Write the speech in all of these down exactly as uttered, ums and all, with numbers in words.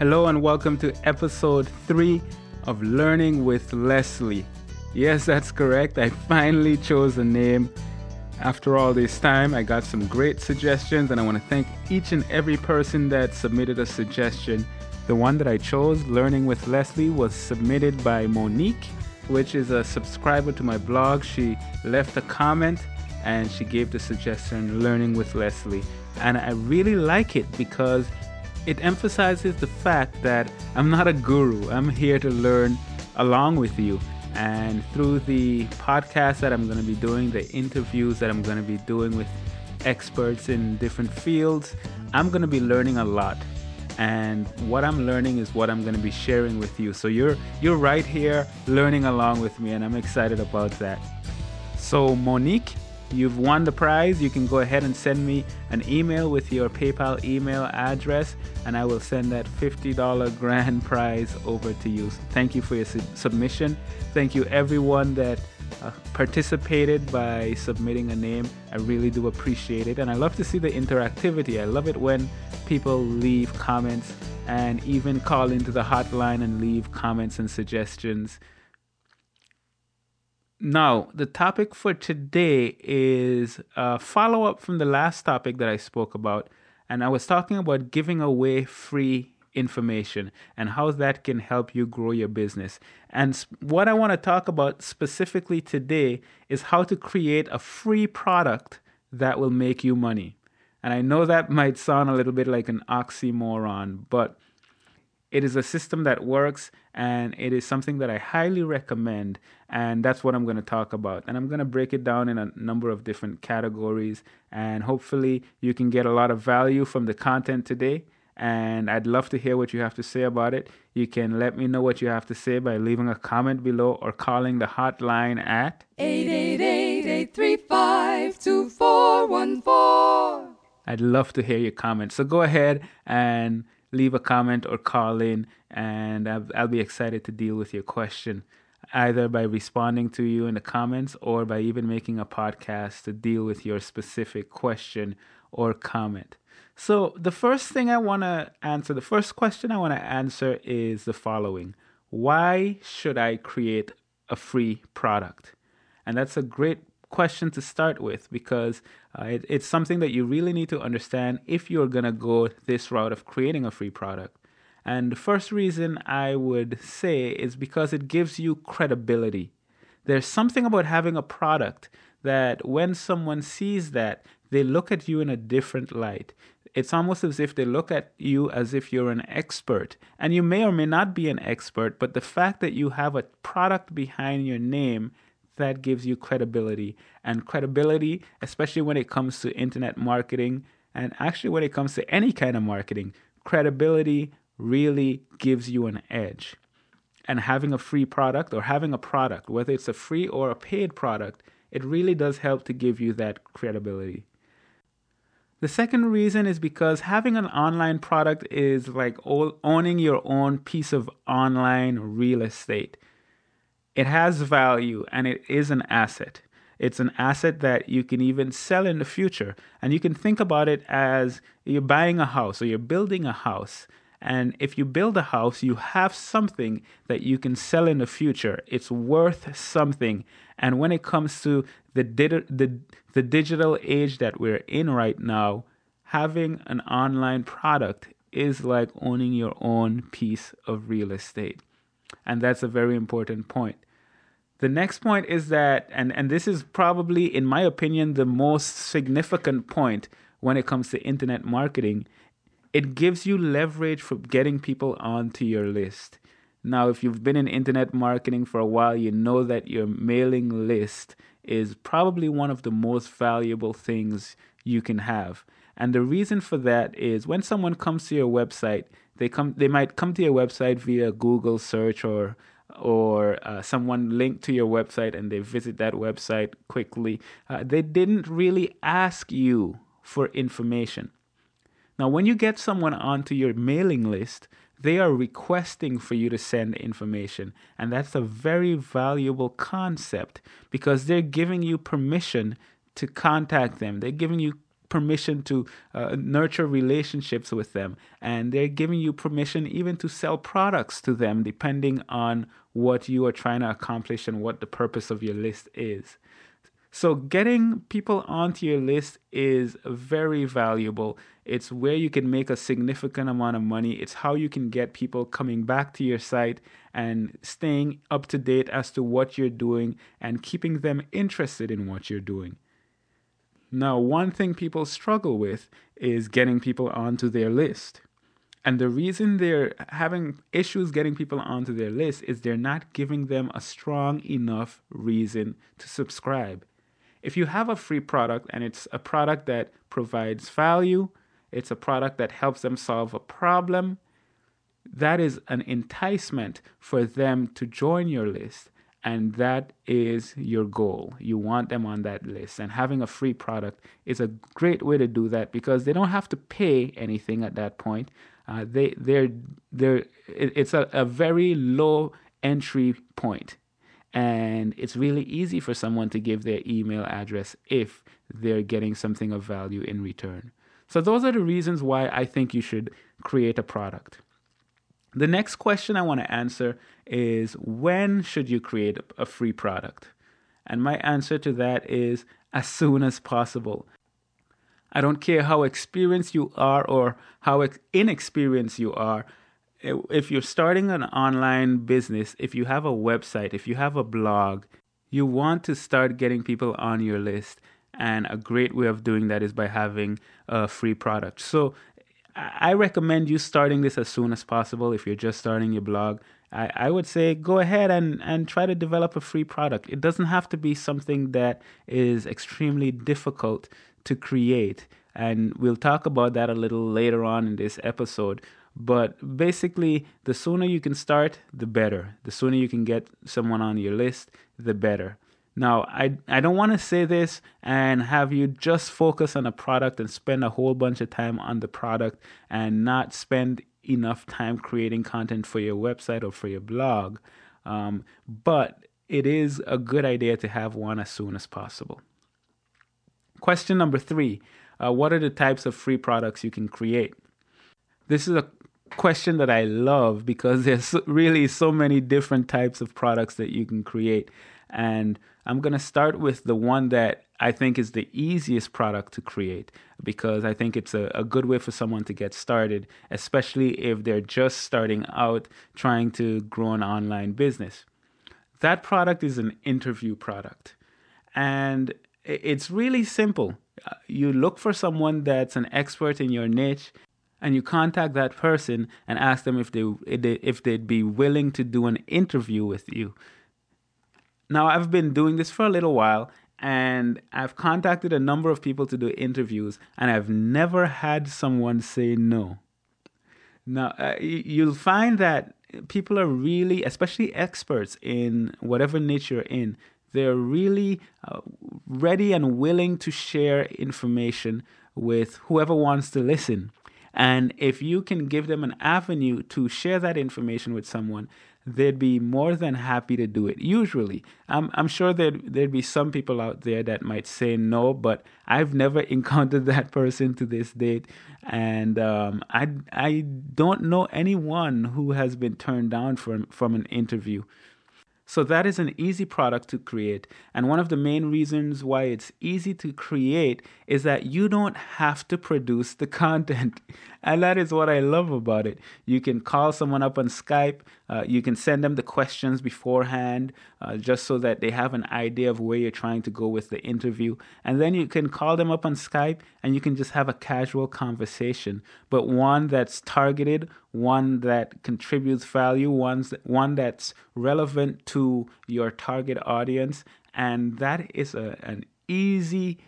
Hello and welcome to episode three of Learning with Leslie. Yes, that's correct. I finally chose a name. After all this time, I got some great suggestions, and I want to thank each and every person that submitted a suggestion. The one that I chose, Learning with Leslie, was submitted by Monique, which is a subscriber to my blog. She left a comment and she gave the suggestion, Learning with Leslie. And I really like it because it emphasizes the fact that I'm not a guru. I'm here to learn along with you. And through the podcast that I'm going to be doing, the interviews that I'm going to be doing with experts in different fields, I'm going to be learning a lot. And what I'm learning is what I'm going to be sharing with you. So you're you're right here learning along with me, and I'm excited about that. So Monique, you've won the prize. You can go ahead and send me an email with your PayPal email address, and I will send that fifty dollars grand prize over to you. So thank you for your su- submission. Thank you everyone that uh, participated by submitting a name. I really do appreciate it, and I love to see the interactivity. I love it when people leave comments and even call into the hotline and leave comments and suggestions. Now, the topic for today is a follow-up from the last topic that I spoke about, and I was talking about giving away free information and how that can help you grow your business. And what I want to talk about specifically today is how to create a free product that will make you money. And I know that might sound a little bit like an oxymoron, but it is a system that works, and it is something that I highly recommend, and that's what I'm going to talk about. And I'm going to break it down in a number of different categories, and hopefully you can get a lot of value from the content today, and I'd love to hear what you have to say about it. You can let me know what you have to say by leaving a comment below or calling the hotline at eight eight eight, eight three five, two four one four. I'd love to hear your comments, so go ahead and leave a comment or call in, and I'll be excited to deal with your question, either by responding to you in the comments or by even making a podcast to deal with your specific question or comment. So the first thing I want to answer, the first question I want to answer is the following. Why should I create a free product? And that's a great question to start with, because uh, it, it's something that you really need to understand if you're going to go this route of creating a free product. And the first reason I would say is because it gives you credibility. There's something about having a product that when someone sees that, they look at you in a different light. It's almost as if they look at you as if you're an expert. And you may or may not be an expert, but the fact that you have a product behind your name, that gives you credibility. And credibility, especially when it comes to internet marketing, and actually when it comes to any kind of marketing, credibility really gives you an edge. And having a free product or having a product, whether it's a free or a paid product, it really does help to give you that credibility. The second reason is because having an online product is like owning your own piece of online real estate. It has value, and it is an asset. It's an asset that you can even sell in the future. And you can think about it as you're buying a house or you're building a house. And if you build a house, you have something that you can sell in the future. It's worth something. And when it comes to the di- the, the digital age that we're in right now, having an online product is like owning your own piece of real estate. And that's a very important point. The next point is that, and, and this is probably, in my opinion, the most significant point when it comes to internet marketing, it gives you leverage for getting people onto your list. Now, if you've been in internet marketing for a while, you know that your mailing list is probably one of the most valuable things you can have. And the reason for that is when someone comes to your website, They come. They might come to your website via Google search or or uh, someone linked to your website, and they visit that website quickly. Uh, they didn't really ask you for information. Now, when you get someone onto your mailing list, they are requesting for you to send information. And that's a very valuable concept because they're giving you permission to contact them. They're giving you permission to uh, nurture relationships with them, and they're giving you permission even to sell products to them depending on what you are trying to accomplish and what the purpose of your list is. So getting people onto your list is very valuable. It's where you can make a significant amount of money. It's how you can get people coming back to your site and staying up to date as to what you're doing and keeping them interested in what you're doing. Now, one thing people struggle with is getting people onto their list. And the reason they're having issues getting people onto their list is they're not giving them a strong enough reason to subscribe. If you have a free product and it's a product that provides value, it's a product that helps them solve a problem, that is an enticement for them to join your list. And that is your goal. You want them on that list. And having a free product is a great way to do that because they don't have to pay anything at that point. Uh, they, they're, they're, it's a, a very low entry point. And it's really easy for someone to give their email address if they're getting something of value in return. So those are the reasons why I think you should create a product. The next question I want to answer is, when should you create a free product? And my answer to that is as soon as possible. I don't care how experienced you are or how inexperienced you are. If you're starting an online business, if you have a website, if you have a blog, you want to start getting people on your list. And a great way of doing that is by having a free product. So I recommend you starting this as soon as possible. If you're just starting your blog, I, I would say go ahead and, and try to develop a free product. It doesn't have to be something that is extremely difficult to create. And we'll talk about that a little later on in this episode. But basically, the sooner you can start, the better. The sooner you can get someone on your list, the better. Now, I, I don't want to say this and have you just focus on a product and spend a whole bunch of time on the product and not spend enough time creating content for your website or for your blog. Um, but it is a good idea to have one as soon as possible. Question number three, uh, what are the types of free products you can create? This is a question that I love because there's really so many different types of products that you can create. And I'm going to start with the one that I think is the easiest product to create because I think it's a, a good way for someone to get started, especially if they're just starting out trying to grow an online business. That product is an interview product. And it's really simple. You look for someone that's an expert in your niche, and you contact that person and ask them if they if they'd be willing to do an interview with you. Now, I've been doing this for a little while, and I've contacted a number of people to do interviews, and I've never had someone say no. Now, uh, you'll find that people are really, especially experts in whatever niche you're in, they're really uh, ready and willing to share information with whoever wants to listen. And if you can give them an avenue to share that information with someone, they'd be more than happy to do it. Usually, I'm, I'm sure there'd, there'd be some people out there that might say no, but I've never encountered that person to this date. And um, I, I don't know anyone who has been turned down from, from an interview. So that is an easy product to create. And one of the main reasons why it's easy to create is that you don't have to produce the content. And that is what I love about it. You can call someone up on Skype. Uh, you can send them the questions beforehand uh, just so that they have an idea of where you're trying to go with the interview. And then you can call them up on Skype and you can just have a casual conversation, but one that's targeted, one that contributes value, one's, one that's relevant to your target audience. And that is a, an easy,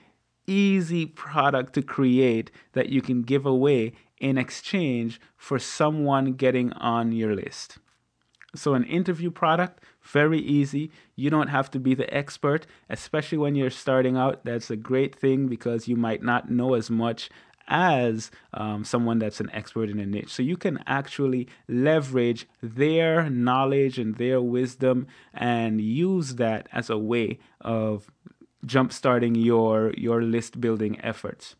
easy product to create that you can give away in exchange for someone getting on your list. So an interview product, very easy. You don't have to be the expert, especially when you're starting out. That's a great thing because you might not know as much as um, someone that's an expert in a niche. So you can actually leverage their knowledge and their wisdom and use that as a way of jumpstarting your, your list building efforts.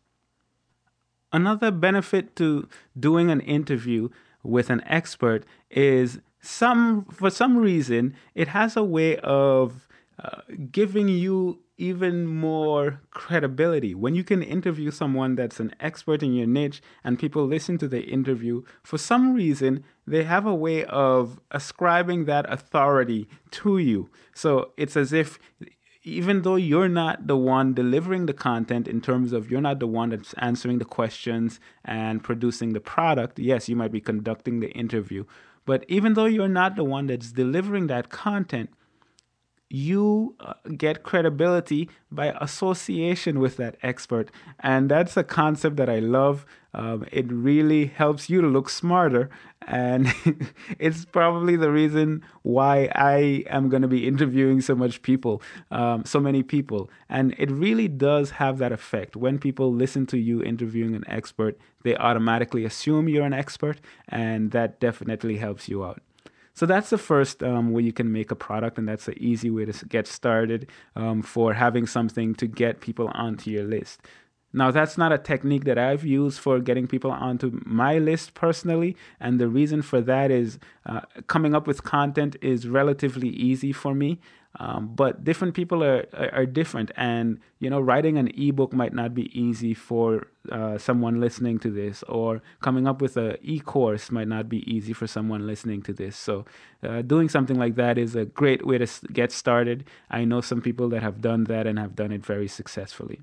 Another benefit to doing an interview with an expert is some, for some reason, it has a way of uh, giving you even more credibility. When you can interview someone that's an expert in your niche and people listen to the interview, for some reason, they have a way of ascribing that authority to you. So it's as if, even though you're not the one delivering the content in terms of you're not the one that's answering the questions and producing the product, yes, you might be conducting the interview, but even though you're not the one that's delivering that content, you get credibility by association with that expert. And that's a concept that I love. Um, it really helps you to look smarter. And it's probably the reason why I am going to be interviewing so much people, um, so many people. And it really does have that effect. When people listen to you interviewing an expert, they automatically assume you're an expert. And that definitely helps you out. So that's the first um, way you can make a product, and that's an easy way to get started um, for having something to get people onto your list. Now, that's not a technique that I've used for getting people onto my list personally, and the reason for that is uh, coming up with content is relatively easy for me, um, but different people are, are, are different, and you know, writing an ebook might not be easy for uh, someone listening to this, or coming up with an e-course might not be easy for someone listening to this. So uh, doing something like that is a great way to get started. I know some people that have done that and have done it very successfully.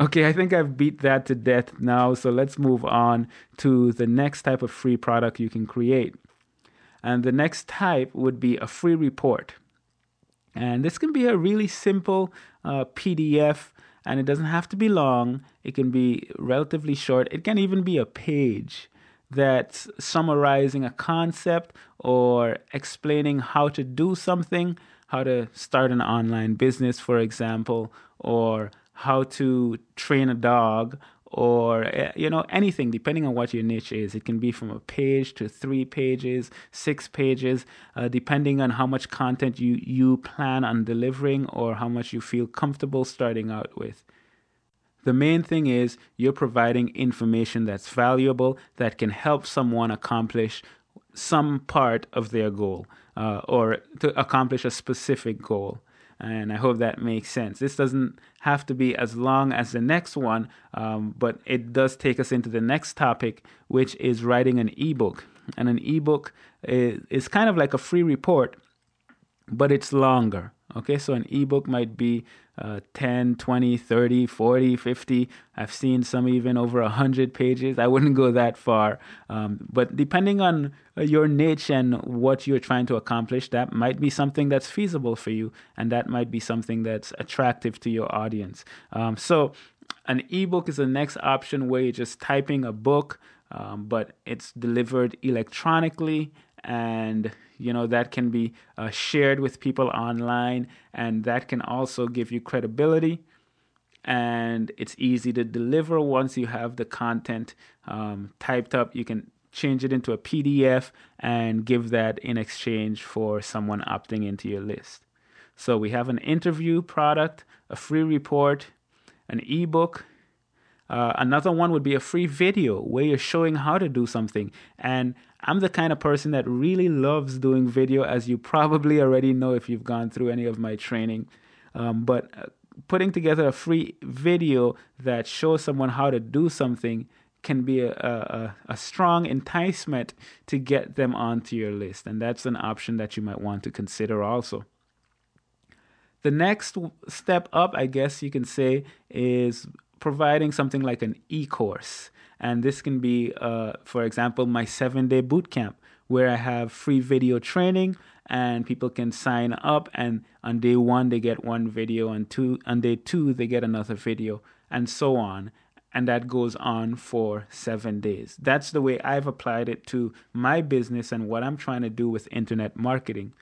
Okay, I think I've beat that to death now, so let's move on to the next type of free product you can create. And the next type would be a free report. And this can be a really simple uh, P D F, and it doesn't have to be long. It can be relatively short. It can even be a page that's summarizing a concept or explaining how to do something, how to start an online business, for example, or how to train a dog, or, you know, anything, depending on what your niche is. It can be from a page to three pages, six pages, uh, depending on how much content you, you plan on delivering or how much you feel comfortable starting out with. The main thing is you're providing information that's valuable, that can help someone accomplish some part of their goal, uh, or to accomplish a specific goal. And I hope that makes sense. This doesn't have to be as long as the next one, um, but it does take us into the next topic, which is writing an ebook. And an ebook is, is kind of like a free report, but it's longer. Okay, so an ebook might be uh, ten, twenty, thirty, forty, fifty. I've seen some even over one hundred pages. I wouldn't go that far. Um, but depending on your niche and what you're trying to accomplish, that might be something that's feasible for you, and that might be something that's attractive to your audience. Um, so an ebook is the next option, where you're just typing a book, um, but it's delivered electronically. And, you know, that can be uh, shared with people online, and that can also give you credibility. And it's easy to deliver once you have the content um, typed up. You can change it into a P D F and give that in exchange for someone opting into your list. So we have an interview product, a free report, an ebook. Uh, another one would be a free video where you're showing how to do something. And I'm the kind of person that really loves doing video, as you probably already know if you've gone through any of my training. Um, but uh, putting together a free video that shows someone how to do something can be a, a, a strong enticement to get them onto your list. And that's an option that you might want to consider also. The next step up, I guess you can say, is providing something like an e-course. And this can be, uh, for example, my seven-day bootcamp, where I have free video training, and people can sign up, and on day one they get one video, and two, on day two they get another video, and so on. And that goes on for seven days. That's the way I've applied it to my business and what I'm trying to do with internet marketing.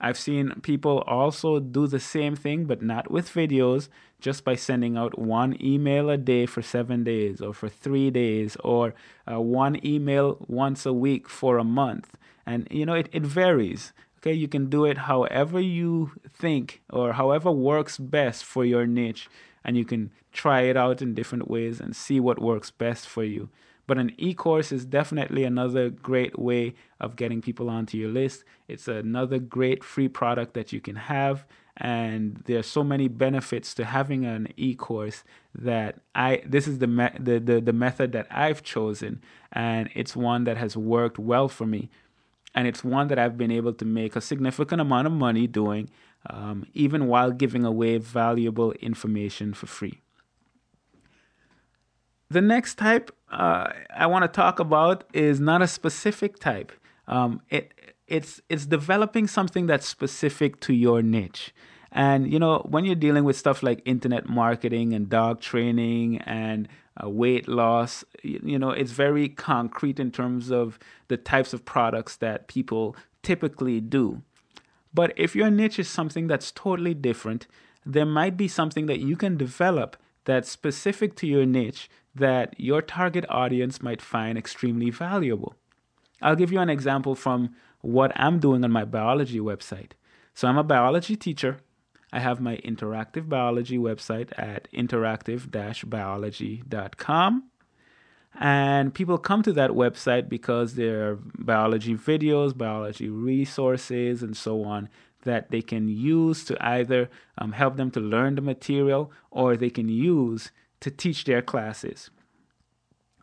I've seen people also do the same thing, but not with videos, just by sending out one email a day for seven days or for three days or uh, one email once a week for a month. And, you know, it, it varies. Okay, you can do it however you think or however works best for your niche, and you can try it out in different ways and see what works best for you. But an e-course is definitely another great way of getting people onto your list. It's another great free product that you can have. And there's so many benefits to having an e-course that I, this is the, me, the, the, the method that I've chosen. And it's one that has worked well for me. And it's one that I've been able to make a significant amount of money doing, um, even while giving away valuable information for free. The next type uh, I want to talk about is not a specific type. Um, it it's it's developing something that's specific to your niche. And, you know, when you're dealing with stuff like internet marketing and dog training and uh, weight loss, you, you know, it's very concrete in terms of the types of products that people typically do. But if your niche is something that's totally different, there might be something that you can develop that's specific to your niche that your target audience might find extremely valuable. I'll give you an example from what I'm doing on my biology website. So I'm a biology teacher. I have my interactive biology website at interactive dash biology dot com. And people come to that website because there are biology videos, biology resources, and so on, that they can use to either um, help them to learn the material, or they can use to teach their classes.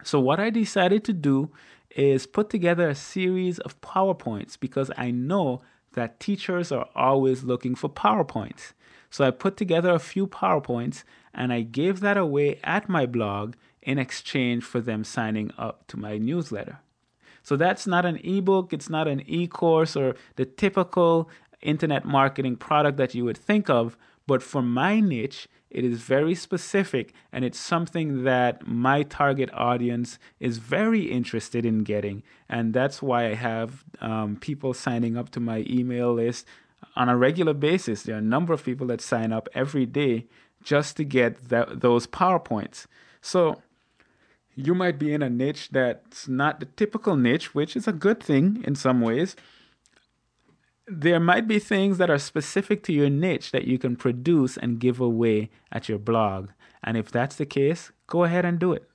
So what I decided to do is put together a series of PowerPoints, because I know that teachers are always looking for PowerPoints. So I put together a few PowerPoints and I gave that away at my blog in exchange for them signing up to my newsletter. So that's not an ebook, it's not an e-course or the typical internet marketing product that you would think of, but for my niche, it is very specific, and it's something that my target audience is very interested in getting, and that's why I have um, people signing up to my email list on a regular basis. There are a number of people that sign up every day just to get that, those PowerPoints. So you might be in a niche that's not the typical niche, which is a good thing in some ways. There might be things that are specific to your niche that you can produce and give away at your blog. And if that's the case, go ahead and do it.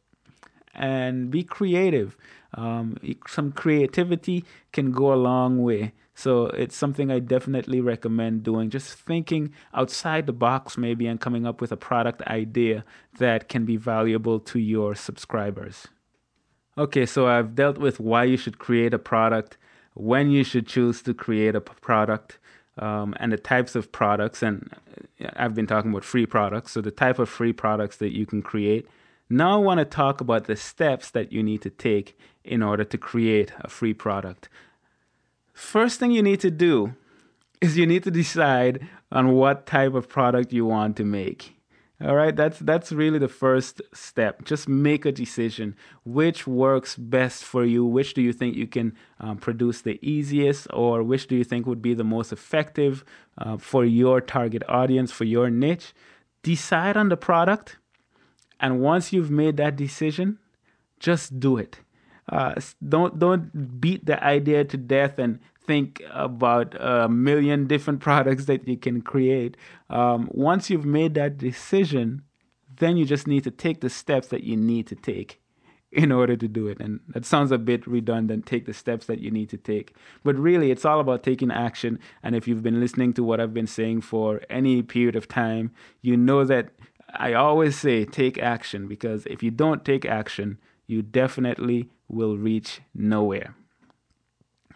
And be creative. Um, some creativity can go a long way. So it's something I definitely recommend doing. Just thinking outside the box maybe and coming up with a product idea that can be valuable to your subscribers. Okay, so I've dealt with why you should create a product, when you should choose to create a product, um, and the types of products. And I've been talking about free products, so the type of free products that you can create. Now I want to talk about the steps that you need to take in order to create a free product. First thing you need to do is you need to decide on what type of product you want to make. All right, that's that's really the first step. Just make a decision. Which works best for you? Which do you think you can um, produce the easiest, or which do you think would be the most effective uh, for your target audience, for your niche? Decide on the product, and once you've made that decision, just do it. Uh, don't don't beat the idea to death and think about a million different products that you can create. Um, once you've made that decision, then you just need to take the steps that you need to take in order to do it. And that sounds a bit redundant, take the steps that you need to take. But really, it's all about taking action. And if you've been listening to what I've been saying for any period of time, you know that I always say take action, because if you don't take action, you definitely will reach nowhere.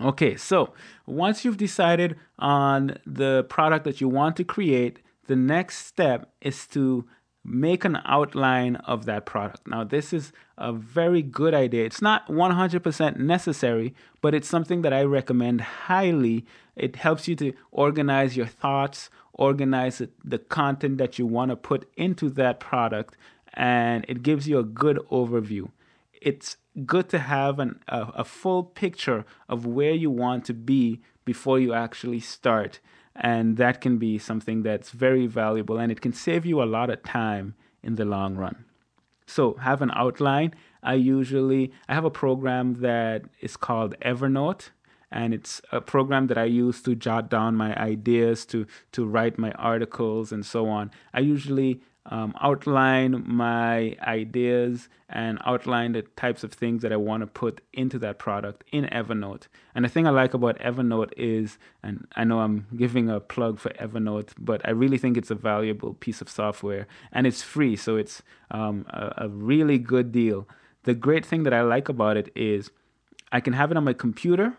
Okay, so once you've decided on the product that you want to create, the next step is to make an outline of that product. Now, this is a very good idea. It's not one hundred percent necessary, but it's something that I recommend highly. It helps you to organize your thoughts, organize the content that you want to put into that product, and it gives you a good overview. It's good to have an, a, a full picture of where you want to be before you actually start. And that can be something that's very valuable, and it can save you a lot of time in the long run. So have an outline. I usually, I have a program that is called Evernote, And it's a program that I use to jot down my ideas, to, to write my articles, and so on. I usually um, outline my ideas and outline the types of things that I want to put into that product in Evernote. And the thing I like about Evernote is, and I know I'm giving a plug for Evernote, but I really think it's a valuable piece of software. And it's free, so it's um, a, a really good deal. The great thing that I like about it is I can have it on my computer,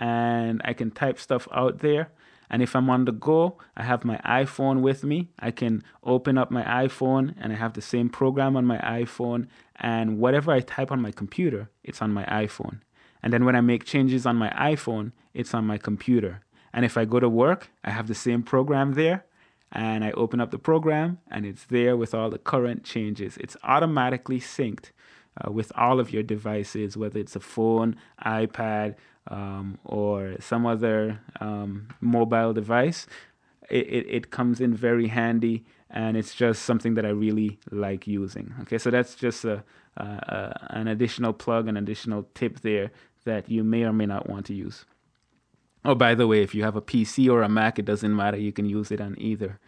and I can type stuff out there. And if I'm on the go, I have my iPhone with me. I can open up my iPhone, and I have the same program on my iPhone. And whatever I type on my computer, it's on my iPhone. And then when I make changes on my iPhone, it's on my computer. And if I go to work, I have the same program there. And I open up the program, and it's there with all the current changes. It's automatically synced uh, with all of your devices, whether it's a phone, iPad, Um, or some other um, mobile device. It, it, it comes in very handy, and it's just something that I really like using. Okay, so that's just a, a, a, an additional plug, an additional tip there that you may or may not want to use. Oh, by the way, if you have a P C or a Mac, it doesn't matter. You can use it on either.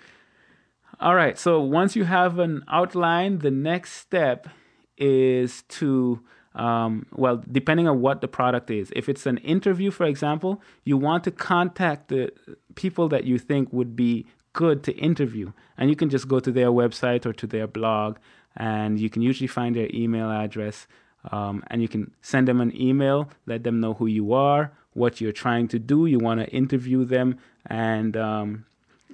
All right, so once you have an outline, the next step is to Um, well, depending on what the product is. If it's an interview, for example, you want to contact the people that you think would be good to interview. And you can just go to their website or to their blog, and you can usually find their email address. Um, and you can send them an email, let them know who you are, what you're trying to do. You want to interview them, and um,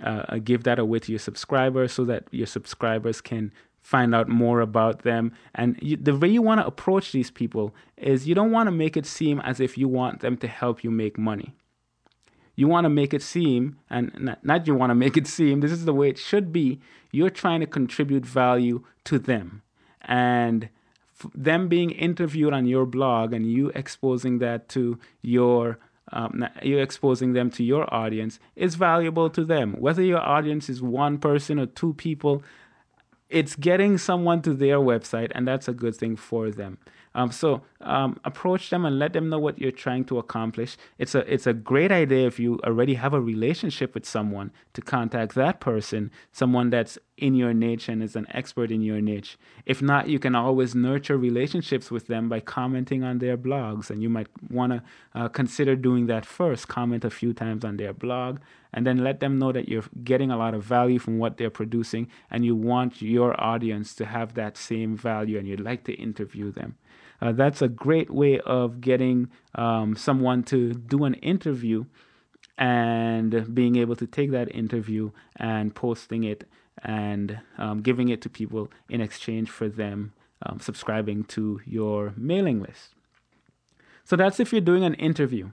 uh, give that away to your subscribers so that your subscribers can find out more about them. And you, the way you want to approach these people is you don't want to make it seem as if you want them to help you make money. You want to make it seem, and not, not you want to make it seem, this is the way it should be, you're trying to contribute value to them. And f- them being interviewed on your blog and you exposing that to your Um, you're exposing them to your audience is valuable to them. Whether your audience is one person or two people, it's getting someone to their website, and that's a good thing for them. Um, so um, approach them and let them know what you're trying to accomplish. It's a it's a great idea if you already have a relationship with someone to contact that person, someone that's in your niche and is an expert in your niche. If not, you can always nurture relationships with them by commenting on their blogs, and you might want to uh, consider doing that first. Comment a few times on their blog, and then let them know that you're getting a lot of value from what they're producing, and you want your audience to have that same value, and you'd like to interview them. Uh, that's a great way of getting um, someone to do an interview and being able to take that interview and posting it and um, giving it to people in exchange for them um, subscribing to your mailing list. So that's if you're doing an interview.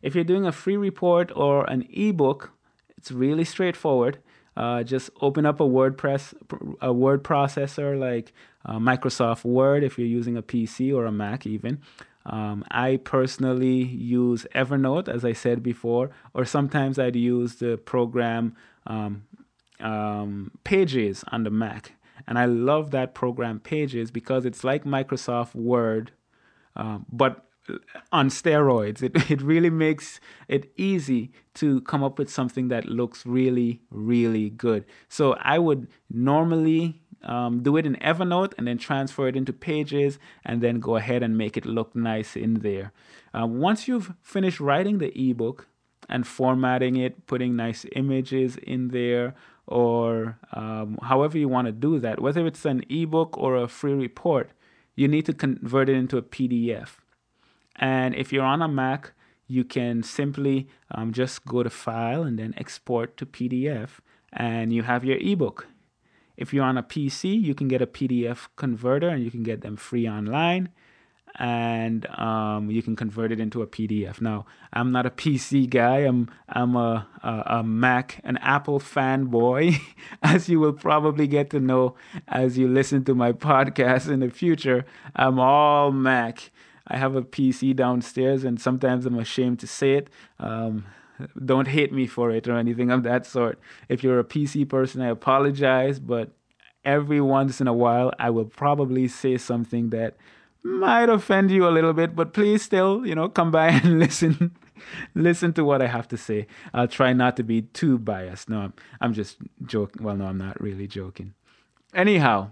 If you're doing a free report or an ebook, it's really straightforward. Uh, just open up a WordPress, a word processor like uh, Microsoft Word if you're using a P C or a Mac even. Um, I personally use Evernote, as I said before, or sometimes I'd use the program um, um, Pages on the Mac. And I love that program Pages because it's like Microsoft Word, uh, but on steroids. It it really makes it easy to come up with something that looks really, really good. So I would normally um, do it in Evernote and then transfer it into Pages and then go ahead and make it look nice in there. Uh, once you've finished writing the ebook and formatting it, putting nice images in there, or um, however you want to do that, whether it's an ebook or a free report, you need to convert it into a P D F. And if you're on a Mac, you can simply um, just go to File and then Export to P D F, and you have your ebook. If you're on a P C, you can get a P D F converter, and you can get them free online, and um, you can convert it into a P D F. Now, I'm not a P C guy. I'm I'm a a, a Mac, an Apple fanboy, as you will probably get to know as you listen to my podcast in the future. I'm all Mac. I have a P C downstairs, and sometimes I'm ashamed to say it. Um, don't hate me for it or anything of that sort. If you're a P C person, I apologize, but every once in a while, I will probably say something that might offend you a little bit, but please still, you know, come by and listen listen to what I have to say. I'll try not to be too biased. No, I'm, I'm just joking. Well, no, I'm not really joking. Anyhow,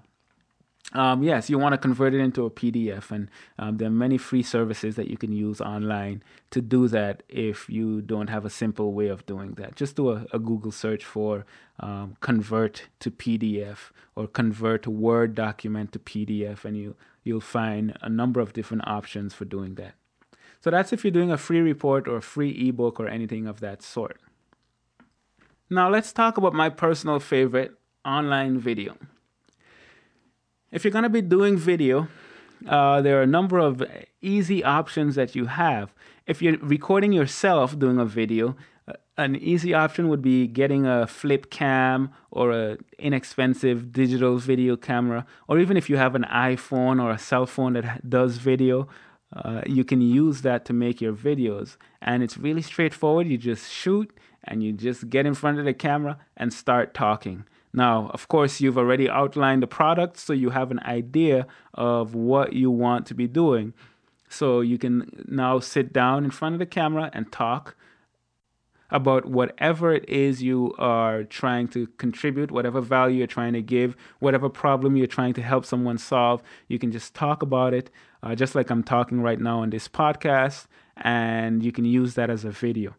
um, yes, you want to convert it into a P D F, and um, there are many free services that you can use online to do that if you don't have a simple way of doing that. Just do a, a Google search for um, convert to P D F or convert Word document to P D F, and you, you'll find a number of different options for doing that. So that's if you're doing a free report or a free ebook or anything of that sort. Now let's talk about my personal favorite, online video. If you're going to be doing video, uh, there are a number of easy options that you have. If you're recording yourself doing a video, uh, an easy option would be getting a flip cam or an inexpensive digital video camera, or even if you have an iPhone or a cell phone that does video, Uh, you can use that to make your videos, and it's really straightforward. You just shoot and you just get in front of the camera and start talking. Now, of course, you've already outlined the product, so you have an idea of what you want to be doing. So you can now sit down in front of the camera and talk about whatever it is you are trying to contribute, whatever value you're trying to give, whatever problem you're trying to help someone solve. You can just talk about it, uh, just like I'm talking right now on this podcast, and you can use that as a video.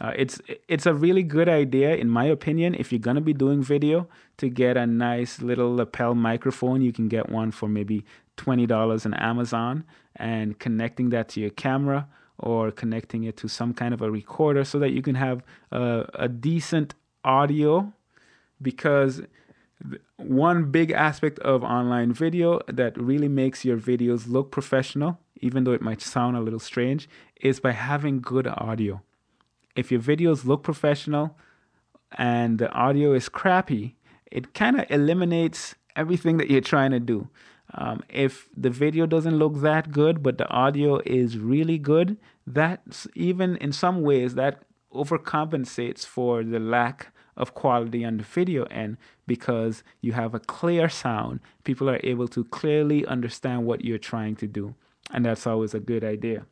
Uh, it's it's a really good idea, in my opinion, if you're going to be doing video, to get a nice little lapel microphone. You can get one for maybe twenty dollars on Amazon, and connecting that to your camera or connecting it to some kind of a recorder so that you can have uh, a decent audio, because one big aspect of online video that really makes your videos look professional, even though it might sound a little strange, is by having good audio. If your videos look professional and the audio is crappy, it kind of eliminates everything that you're trying to do. Um, if the video doesn't look that good, but the audio is really good, that's even in some ways that overcompensates for the lack of quality on the video end, because you have a clear sound. People are able to clearly understand what you're trying to do, and that's always a good idea.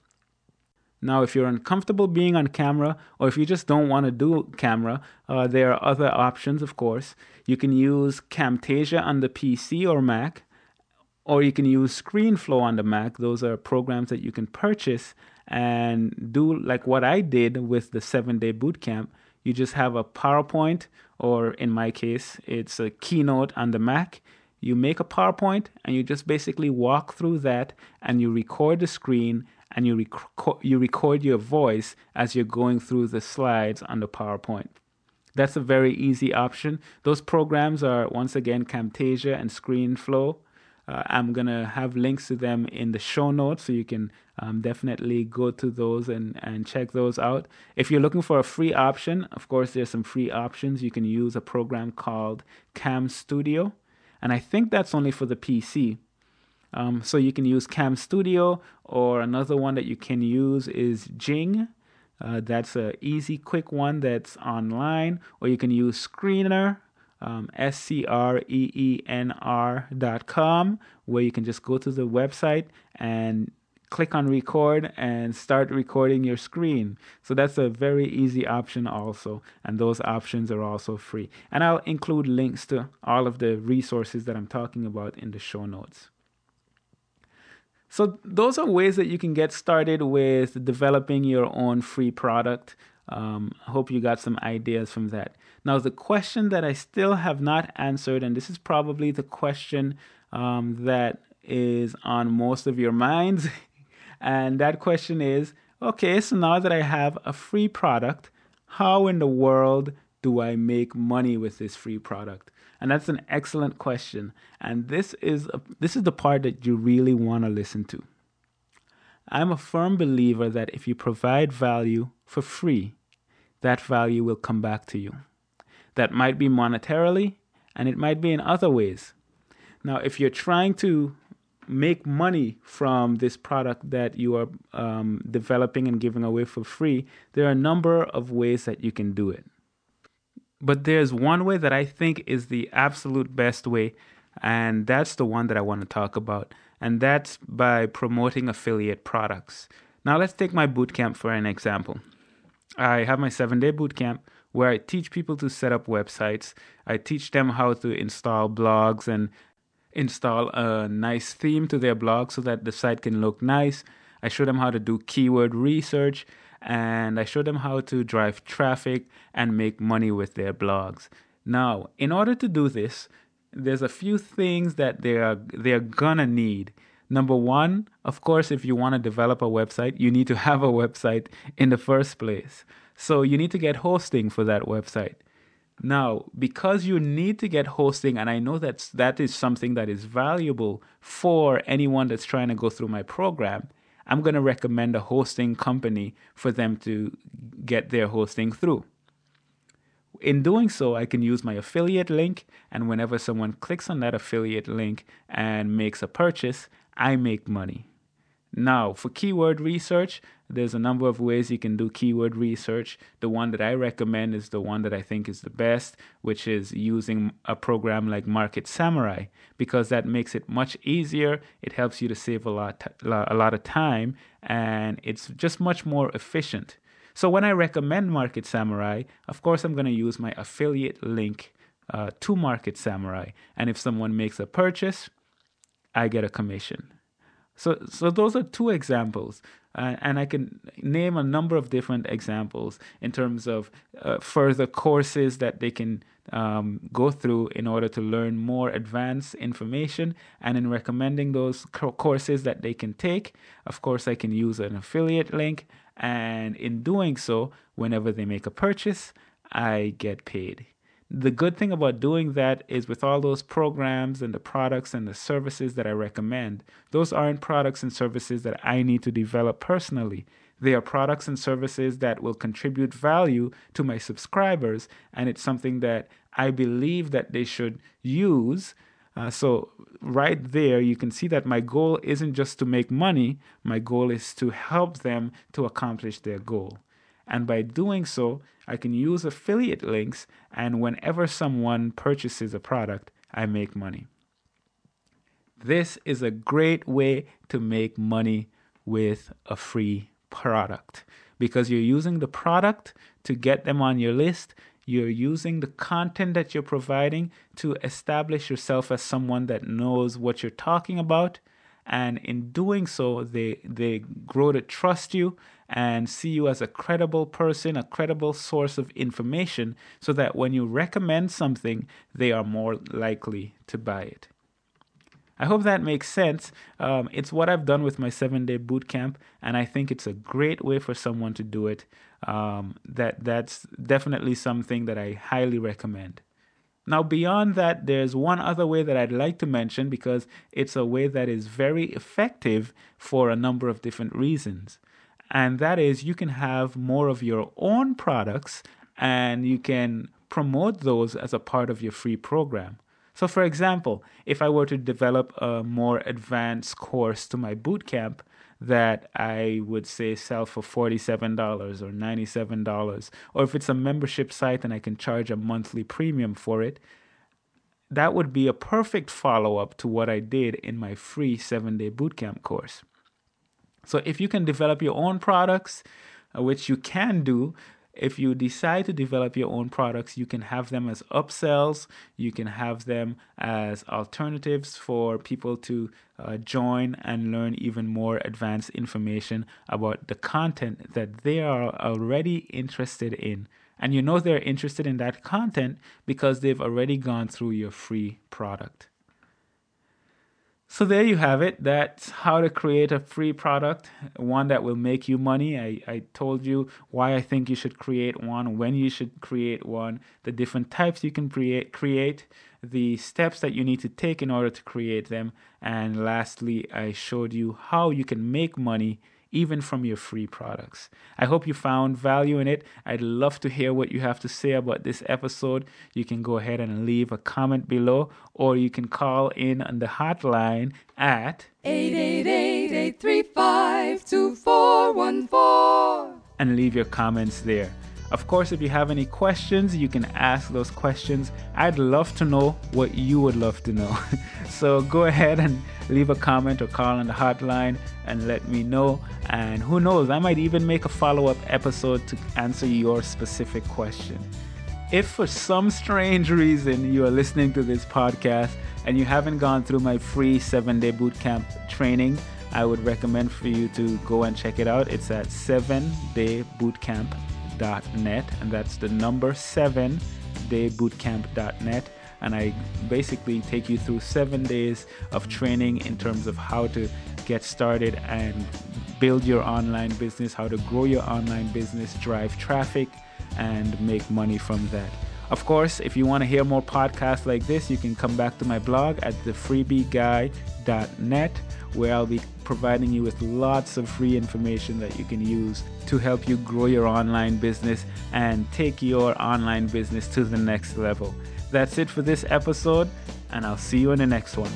Now, if you're uncomfortable being on camera, or if you just don't want to do camera, uh, there are other options, of course. You can use Camtasia on the P C or Mac, or you can use ScreenFlow on the Mac. Those are programs that you can purchase and do like what I did with the seven-day bootcamp. You just have a PowerPoint, or in my case, it's a Keynote on the Mac. You make a PowerPoint and you just basically walk through that, and you record the screen, and you, rec- you record your voice as you're going through the slides on the PowerPoint. That's a very easy option. Those programs are, once again, Camtasia and ScreenFlow. Uh, I'm going to have links to them in the show notes, so you can um, definitely go to those and, and check those out. If you're looking for a free option, of course, there's some free options. You can use a program called Cam Studio, and I think that's only for the P C. Um, so you can use Cam Studio, or another one that you can use is Jing. Uh, that's an easy, quick one that's online. Or you can use Screener. Um, S C R E E N R dot com, where you can just go to the website and click on record and start recording your screen. So that's a very easy option also, and those options are also free. And I'll include links to all of the resources that I'm talking about in the show notes. So those are ways that you can get started with developing your own free product. Um, I hope you got some ideas from that. Now, the question that I still have not answered, and this is probably the question um, that is on most of your minds, and that question is, okay, so now that I have a free product, how in the world do I make money with this free product? And that's an excellent question, and this is a, this is the part that you really want to listen to. I'm a firm believer that if you provide value for free, that value will come back to you. That might be monetarily, and it might be in other ways. Now, if you're trying to make money from this product that you are um, developing and giving away for free, there are a number of ways that you can do it. But there's one way that I think is the absolute best way, and that's the one that I want to talk about, and that's by promoting affiliate products. Now let's take my bootcamp for an example. I have my seven-day bootcamp where I teach people to set up websites. I teach them how to install blogs and install a nice theme to their blog so that the site can look nice. I show them how to do keyword research, and I show them how to drive traffic and make money with their blogs. Now, in order to do this, there's a few things that they are they're gonna need. Number one, of course, if you want to develop a website, you need to have a website in the first place. So you need to get hosting for that website. Now, because you need to get hosting, and I know that's, that is something that is valuable for anyone that's trying to go through my program, I'm going to recommend a hosting company for them to get their hosting through. In doing so, I can use my affiliate link, and whenever someone clicks on that affiliate link and makes a purchase, I make money. Now, for keyword research, there's a number of ways you can do keyword research. The one that I recommend is the one that I think is the best, which is using a program like Market Samurai, because that makes it much easier. It helps you to save a lot, a lot of time, and it's just much more efficient. So when I recommend Market Samurai, of course, I'm going to use my affiliate link uh, to Market Samurai. And if someone makes a purchase, I get a commission. So so those are two examples, uh, and I can name a number of different examples in terms of uh, further courses that they can um, go through in order to learn more advanced information. And in recommending those co- courses that they can take, of course, I can use an affiliate link. And in doing so, whenever they make a purchase, I get paid. The good thing about doing that is with all those programs and the products and the services that I recommend, those aren't products and services that I need to develop personally. They are products and services that will contribute value to my subscribers, and it's something that I believe that they should use. Uh, so right there, you can see that my goal isn't just to make money. My goal is to help them to accomplish their goal. And by doing so, I can use affiliate links, and whenever someone purchases a product, I make money. This is a great way to make money with a free product, because you're using the product to get them on your list. You're using the content that you're providing to establish yourself as someone that knows what you're talking about. And in doing so, they they grow to trust you and see you as a credible person, a credible source of information, so that when you recommend something, they are more likely to buy it. I hope that makes sense. Um, it's what I've done with my seven-day bootcamp, and I think it's a great way for someone to do it. Um, that that's definitely something that I highly recommend. Now, beyond that, there's one other way that I'd like to mention, because it's a way that is very effective for a number of different reasons. And that is, you can have more of your own products and you can promote those as a part of your free program. So, for example, if I were to develop a more advanced course to my bootcamp that I would say sell for forty-seven dollars or ninety-seven dollars, or if it's a membership site and I can charge a monthly premium for it, that would be a perfect follow-up to what I did in my free seven-day bootcamp course. So if you can develop your own products, which you can do, if you decide to develop your own products, you can have them as upsells. You can have them as alternatives for people to uh, join and learn even more advanced information about the content that they are already interested in. And you know they're interested in that content because they've already gone through your free product. So there you have it. That's how to create a free product, one that will make you money. I, I told you why I think you should create one, when you should create one, the different types you can create, create, the steps that you need to take in order to create them. And lastly, I showed you how you can make money even from your free products. I hope you found value in it. I'd love to hear what you have to say about this episode. You can go ahead and leave a comment below, or you can call in on the hotline at eight eight eight, eight three five, two four one four and leave your comments there. Of course, if you have any questions, you can ask those questions. I'd love to know what you would love to know. So go ahead and leave a comment or call on the hotline and let me know. And who knows, I might even make a follow-up episode to answer your specific question. If for some strange reason you are listening to this podcast and you haven't gone through my free seven-day bootcamp training, I would recommend for you to go and check it out. It's at seven day bootcamp dot net, and that's the number seven day bootcamp dot net. And I basically take you through seven days of training in terms of how to get started and build your online business, how to grow your online business, drive traffic, and make money from that. Of course, if you want to hear more podcasts like this, you can come back to my blog at the freebie guy dot net, where I'll be providing you with lots of free information that you can use to help you grow your online business and take your online business to the next level. That's it for this episode, and I'll see you in the next one.